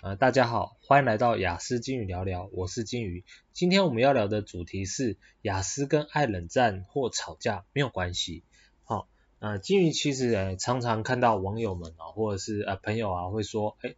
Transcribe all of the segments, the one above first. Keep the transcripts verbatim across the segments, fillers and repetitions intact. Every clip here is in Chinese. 呃，大家好，欢迎来到雅思金鱼聊聊，我是金鱼。今天我们要聊的主题是雅思跟爱冷战或吵架没有关系。好、哦，呃，金鱼其实、呃、常常看到网友们啊、哦，或者是呃朋友啊，会说，哎，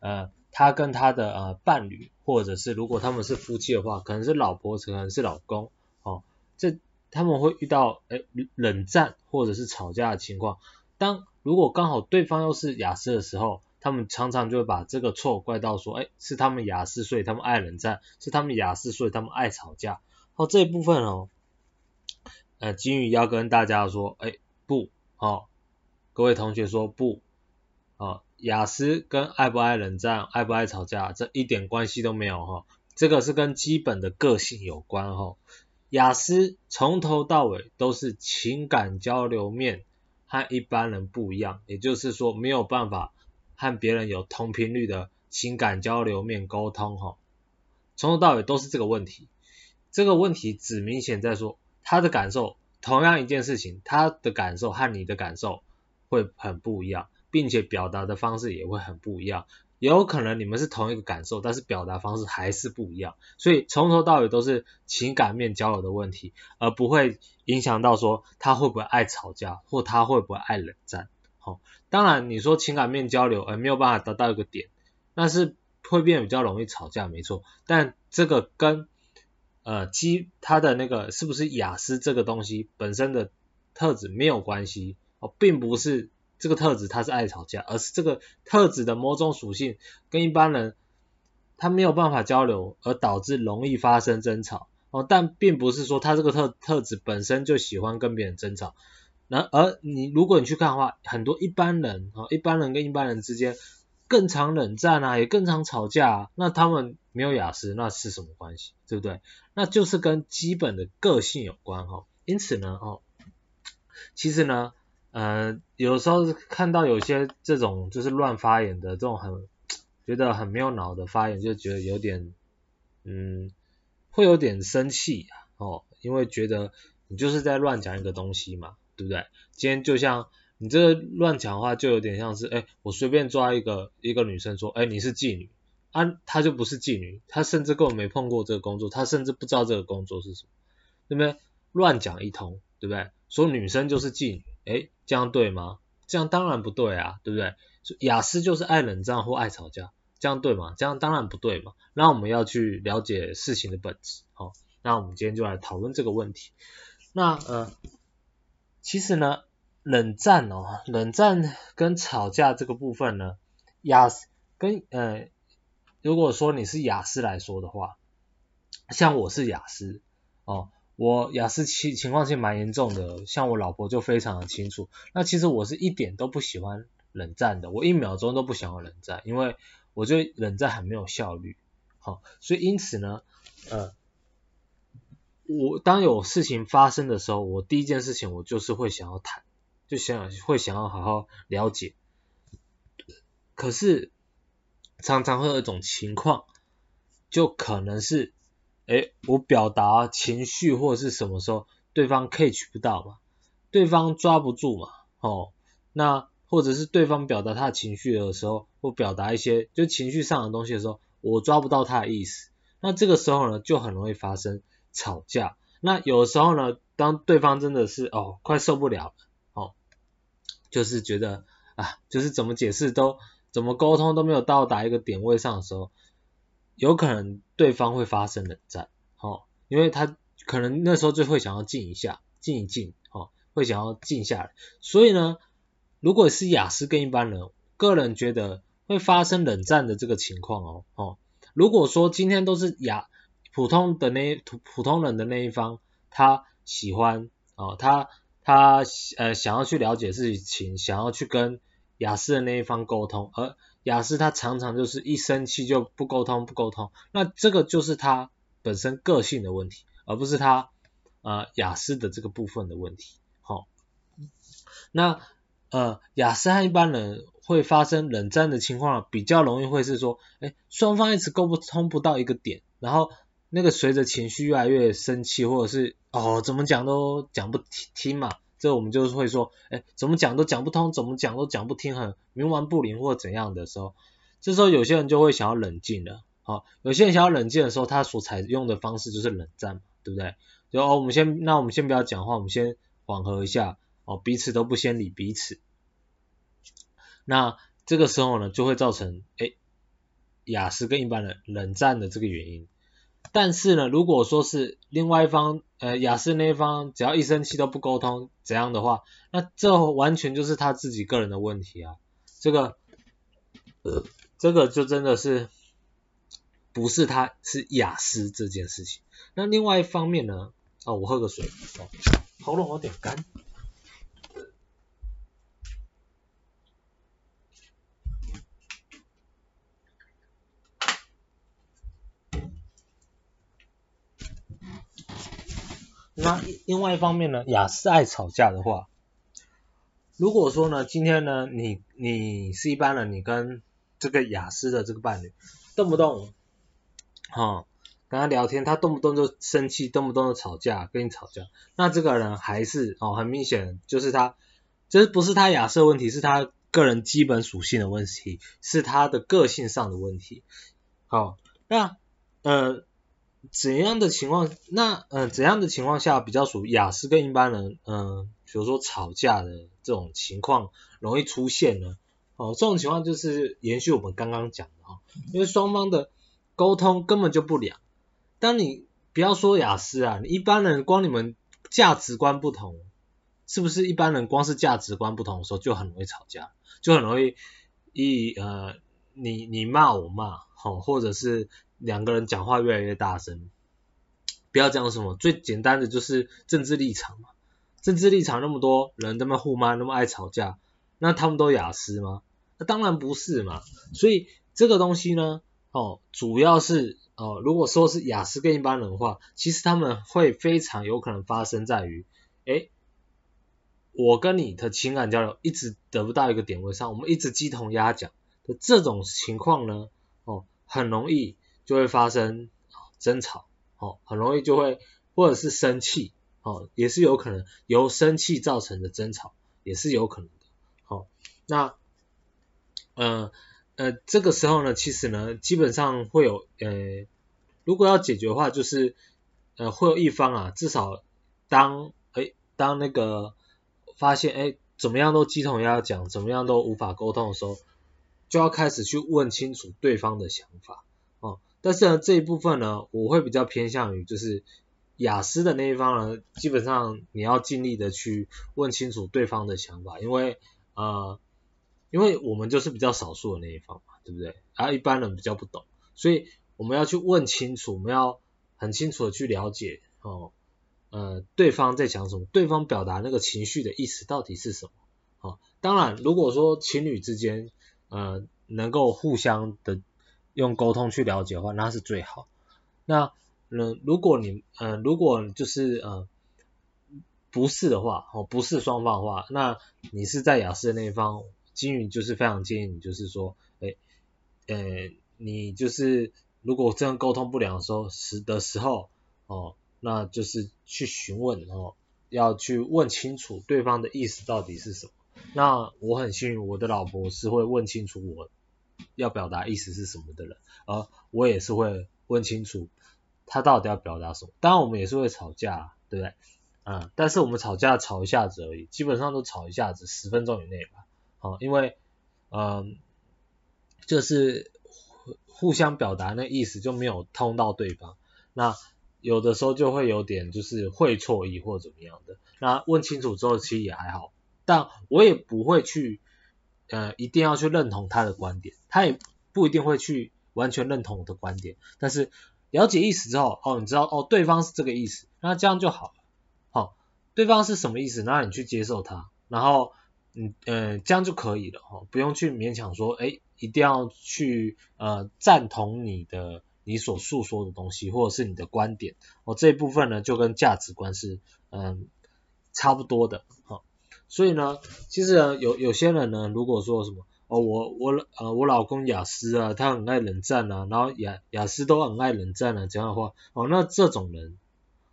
呃，他跟他的呃伴侣，或者是如果他们是夫妻的话，可能是老婆，可能是老公，哦，这他们会遇到哎冷战或者是吵架的情况。当如果刚好对方又是雅思的时候，他们常常就会把这个错怪到说，哎，是他们雅思，所以他们爱冷战；是他们雅思，所以他们爱吵架。哦，这一部分哦，呃，金鱼要跟大家说，哎，不，哦，各位同学说不，哦，雅思跟爱不爱冷战、爱不爱吵架，这一点关系都没有哈、哦。这个是跟基本的个性有关哈、哦。雅思从头到尾都是情感交流面和一般人不一样，也就是说没有办法和别人有同频率的情感交流面沟通吼，从头到尾都是这个问题。这个问题只明显在说他的感受，同样一件事情，他的感受和你的感受会很不一样，并且表达的方式也会很不一样。有可能你们是同一个感受，但是表达方式还是不一样。所以从头到尾都是情感面交流的问题，而不会影响到说他会不会爱吵架，或他会不会爱冷战。哦、当然你说情感面交流、呃、没有办法达到一个点，但是会变得比较容易吵架没错，但这个跟呃基它的那个是不是雅思这个东西本身的特质没有关系、哦、并不是这个特质它是爱吵架，而是这个特质的某种属性跟一般人他没有办法交流，而导致容易发生争吵、哦、但并不是说他这个 特, 特质本身就喜欢跟别人争吵。而你如果你去看的话，很多一般人一般人跟一般人之间更常冷战啊，也更常吵架啊，那他们没有雅思那是什么关系，对不对？那就是跟基本的个性有关、哦、因此呢、哦、其实呢呃，有时候看到有些这种就是乱发言的这种很觉得很没有脑的发言，就觉得有点嗯，会有点生气、啊哦、因为觉得你就是在乱讲一个东西嘛，对不对？今天就像你这个乱讲话，就有点像是，哎，我随便抓一个一个女生说，哎，你是妓女啊，她就不是妓女，她甚至根本没碰过这个工作，她甚至不知道这个工作是什么，对不对？乱讲一通，对不对？说女生就是妓女，哎，这样对吗？这样当然不对啊，对不对？雅思就是爱冷战或爱吵架，这样对吗？这样当然不对嘛。那我们要去了解事情的本质，好、哦，那我们今天就来讨论这个问题。那呃。其实呢，冷战哦，冷战跟吵架这个部分呢，雅思跟呃，如果说你是雅思来说的话，像我是雅思哦，我雅思情情况其实蛮严重的，像我老婆就非常的清楚。那其实我是一点都不喜欢冷战的，我一秒钟都不想要冷战，因为我觉得冷战很没有效率。好、哦，所以因此呢，呃。我当有事情发生的时候，我第一件事情我就是会想要谈，就想会想要好好了解。可是常常会有一种情况，就可能是，哎，我表达情绪或者是什么时候，对方 catch 不到嘛，对方抓不住嘛，哦，那或者是对方表达他的情绪的时候，或表达一些就情绪上的东西的时候，我抓不到他的意思，那这个时候呢，就很容易发生吵架。那有时候呢，当对方真的是哦快受不了了哦，就是觉得啊，就是怎么解释都怎么沟通都没有到达一个点位上的时候，有可能对方会发生冷战哦，因为他可能那时候就会想要静一下，静一静哦，会想要静下来。所以呢，如果是雅思跟一般人，个人觉得会发生冷战的这个情况哦哦，如果说今天都是雅普通的那普通人的那一方，他喜欢哦，他他呃想要去了解事情，想要去跟雅思的那一方沟通，而雅思他常常就是一生气就不沟通不沟通，那这个就是他本身个性的问题，而不是他呃雅思的这个部分的问题。好、哦，那呃雅思和一般人会发生冷战的情况，比较容易会是说，哎，双方一直沟通不到一个点，然后那个随着情绪越来越生气，或者是哦怎么讲都讲不听嘛，这我们就会说，哎，怎么讲都讲不通，怎么讲都讲不听，很冥顽不灵或怎样的时候，这时候有些人就会想要冷静了，好，有些人想要冷静的时候，他所采用的方式就是冷战，对不对？就哦，我们先，那我们先不要讲话，我们先缓和一下，哦，彼此都不先理彼此。那这个时候呢，就会造成哎，雅思跟一般人冷战的这个原因。但是呢，如果说是另外一方，呃，雅思那一方只要一生气都不沟通怎样的话，那这完全就是他自己个人的问题啊。这个，呃，这个就真的是不是他是雅思这件事情。那另外一方面呢，啊、哦，我喝个水，哦、喉咙有点干。那另外一方面呢，雅思爱吵架的话，如果说呢，今天呢，你你是一般人，你跟这个雅思的这个伴侣，动不动，哈、哦，跟他聊天，他动不动就生气，动不动就吵架，跟你吵架，那这个人还是哦，很明显就是他，这不是他雅思的问题，是他个人基本属性的问题，是他的个性上的问题。好、哦，那呃。怎样的情况？那呃，怎样的情况下比较属于雅思跟一般人，嗯、呃，比如说吵架的这种情况容易出现呢？哦，这种情况就是延续我们刚刚讲的哈，因为双方的沟通根本就不良。当你不要说雅思啊，你一般人光你们价值观不同，是不是一般人光是价值观不同的时候就很容易吵架，就很容易一呃你你骂我骂，哦，或者是。两个人讲话越来越大声，不要讲什么，最简单的就是政治立场嘛。政治立场那么多人那么互骂，那么爱吵架，那他们都雅思吗？那当然不是嘛。所以这个东西呢，哦，主要是哦，如果说是雅思跟一般人的话，其实他们会非常有可能发生在于，哎，我跟你的情感交流一直得不到一个点位上，我们一直鸡同鸭讲的这种情况呢，哦，很容易。就会发生争吵，哦，很容易就会或者是生气，哦，也是有可能由生气造成的争吵，也是有可能的，哦，那呃呃这个时候呢，其实呢基本上会有呃，如果要解决的话，就是呃会有一方啊，至少当哎当那个发现哎怎么样都鸡同鸭讲，怎么样都无法沟通的时候，就要开始去问清楚对方的想法。但是呢，这一部分呢，我会比较偏向于就是雅思的那一方呢，基本上你要尽力的去问清楚对方的想法，因为呃，因为我们就是比较少数的那一方嘛，对不对？啊，一般人比较不懂，所以我们要去问清楚，我们要很清楚的去了解哦，呃，对方在讲什么，对方表达那个情绪的意思到底是什么？哦，当然，如果说情侣之间呃能够互相的。用沟通去了解的话，那是最好。那、呃、如果你呃，如果就是呃不是的话，哦，不是双方的话，那你是在雅思的那一方，金宇就是非常建议你，就是说，哎，呃，你就是如果真的沟通不良的时候，时的时候，哦，那就是去询问，哦，要去问清楚对方的意思到底是什么。那我很幸运，我的老婆是会问清楚我。要表达意思是什么的人，而我也是会问清楚他到底要表达什么。当然我们也是会吵架，对不对？嗯，但是我们吵架吵一下子而已，基本上都吵一下子，十分钟以内吧。好，因为嗯，就是互相表达那意思就没有通到对方，那有的时候就会有点就是会错意或怎么样的。那问清楚之后其实也还好，但我也不会去。呃，一定要去认同他的观点，他也不一定会去完全认同我的观点，但是了解意思之后，哦，你知道哦，对方是这个意思，那这样就好了。好、哦，对方是什么意思，那你去接受他，然后嗯呃这样就可以了，哦，不用去勉强说，哎，一定要去呃赞同你的你所诉说的东西，或者是你的观点。哦，这一部分呢就跟价值观是嗯、呃、差不多的，好、哦。所以呢，其实呢有有些人呢，如果说什么哦，我我呃我老公雅思啊，他很爱冷战啊，然后雅雅思都很爱冷战啊，这样的话，哦，那这种人，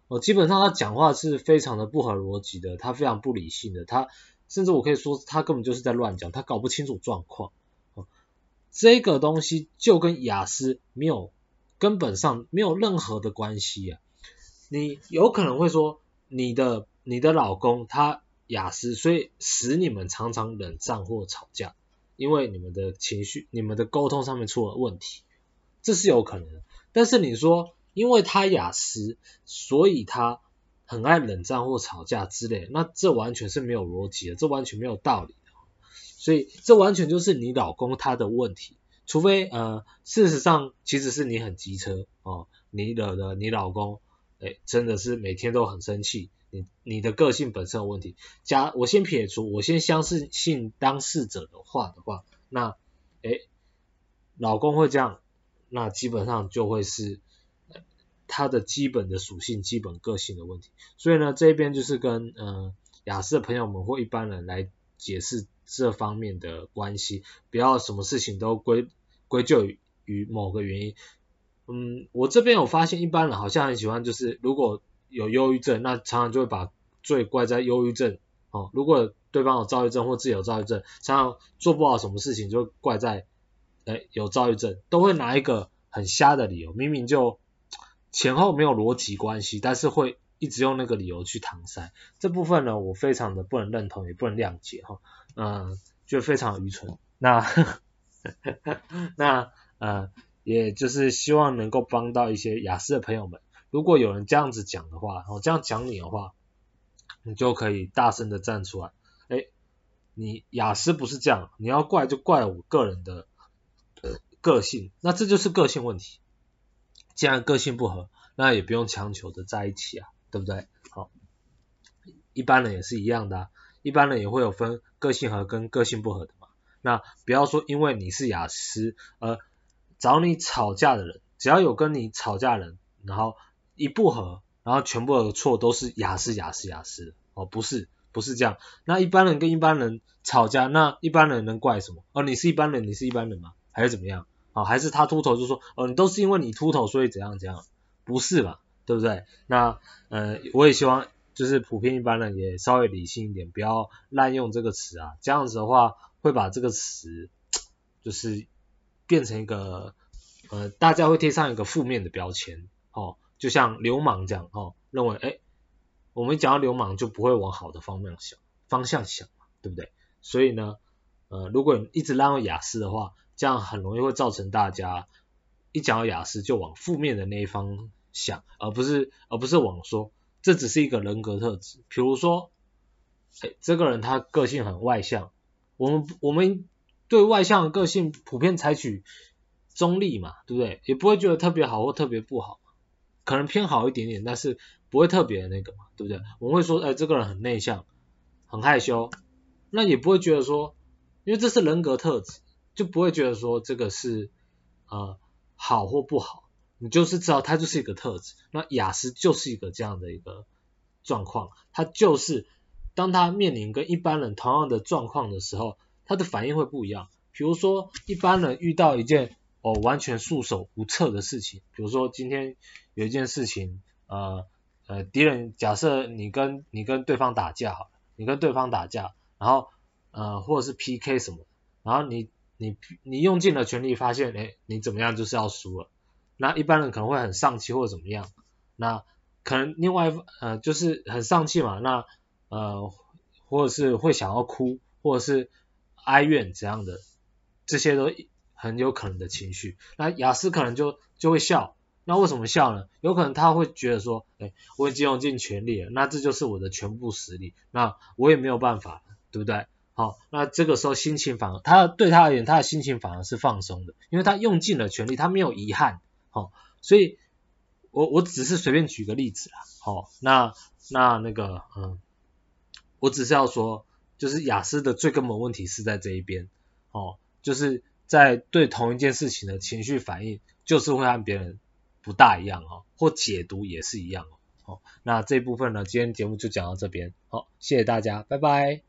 哦，基本上他讲话是非常的不合逻辑的，他非常不理性的，他甚至我可以说他根本就是在乱讲，他搞不清楚状况。哦，这个东西就跟雅思没有根本上没有任何的关系啊。你有可能会说你的你的老公他雅思，所以使你们常常冷战或吵架，因为你们的情绪你们的沟通上面出了问题，这是有可能的。但是你说因为他雅思所以他很爱冷战或吵架之类，那这完全是没有逻辑的，这完全没有道理的。所以这完全就是你老公他的问题，除非呃，事实上其实是你很机车哦，你惹了你老公，哎，真的是每天都很生气，你你的个性本身有问题。假我先撇除，我先相信当事者的话的话，那哎，老公会这样，那基本上就会是他的基本的属性、基本个性的问题。所以呢，这边就是跟呃雅思的朋友们或一般人来解释这方面的关系，不要什么事情都归归咎于于某个原因。嗯，我这边有发现一般人好像很喜欢，就是如果有忧郁症，那常常就会把罪怪在忧郁症哦。如果对方有躁郁症或自己有躁郁症，常常做不好什么事情就怪在哎有躁郁症，都会拿一个很瞎的理由，明明就前后没有逻辑关系，但是会一直用那个理由去搪塞。这部分呢，我非常的不能认同，也不能谅解哈，嗯、呃，就非常愚蠢。那那呃，也就是希望能够帮到一些雅思的朋友们。如果有人这样子讲的话，然后这样讲你的话，你就可以大声的站出来。哎，你雅思不是这样，你要怪就怪我个人的、呃、个性，那这就是个性问题。既然个性不合，那也不用强求的在一起啊，对不对？好，一般人也是一样的啊，一般人也会有分个性合跟个性不合的嘛。那不要说因为你是雅思而找你吵架的人，只要有跟你吵架的人，然后一不合，然后全部的错都是雅思雅思雅思哦，不是不是这样。那一般人跟一般人吵架，那一般人能怪什么？哦，你是一般人，你是一般人吗？还是怎么样？哦，还是他秃头就说哦，你都是因为你秃头所以怎样怎样，不是嘛，对不对？那呃，我也希望就是普遍一般人也稍微理性一点，不要滥用这个词啊，这样子的话会把这个词就是变成一个呃，大家会贴上一个负面的标签哦，就像流氓这样哦，认为哎，我们讲到流氓就不会往好的方面想方向想嘛，对不对？所以呢，呃，如果你一直滥用雅思的话，这样很容易会造成大家一讲到雅思就往负面的那一方想，而不是而不是往说这只是一个人格特质。比如说，哎，这个人他个性很外向，我们我们对外向的个性普遍采取中立嘛，对不对？也不会觉得特别好或特别不好，可能偏好一点点，但是不会特别那个嘛，对不对？我们会说，哎，这个人很内向，很害羞，那也不会觉得说，因为这是人格特质。就不会觉得说这个是呃好或不好，你就是知道它就是一个特质。那雅思就是一个这样的一个状况，它就是当它面临跟一般人同样的状况的时候，它的反应会不一样。比如说一般人遇到一件哦完全束手无策的事情，比如说今天有一件事情，呃呃敌人假设你跟你跟对方打架好了，你跟对方打架，然后呃或者是 P K 什么，然后你你你用尽了全力，发现哎，你怎么样就是要输了，那一般人可能会很丧气或者怎么样，那可能另外呃就是很丧气嘛，那呃或者是会想要哭，或者是哀怨怎样的，这些都很有可能的情绪。那雅思可能就就会笑，那为什么笑呢？有可能他会觉得说，哎，我已经用尽全力了，那这就是我的全部实力，那我也没有办法，对不对？好，那这个时候心情反而，他对他而言，他的心情反而是放松的，因为他用尽了全力，他没有遗憾，哦，所以我我只是随便举个例子啦，哦，那那那个嗯，我只是要说，就是雅思的最根本问题是在这一边，哦，就是在对同一件事情的情绪反应，就是会和别人不大一样哦，或解读也是一样哦，哦，那这部分呢，今天节目就讲到这边，好，谢谢大家，拜拜。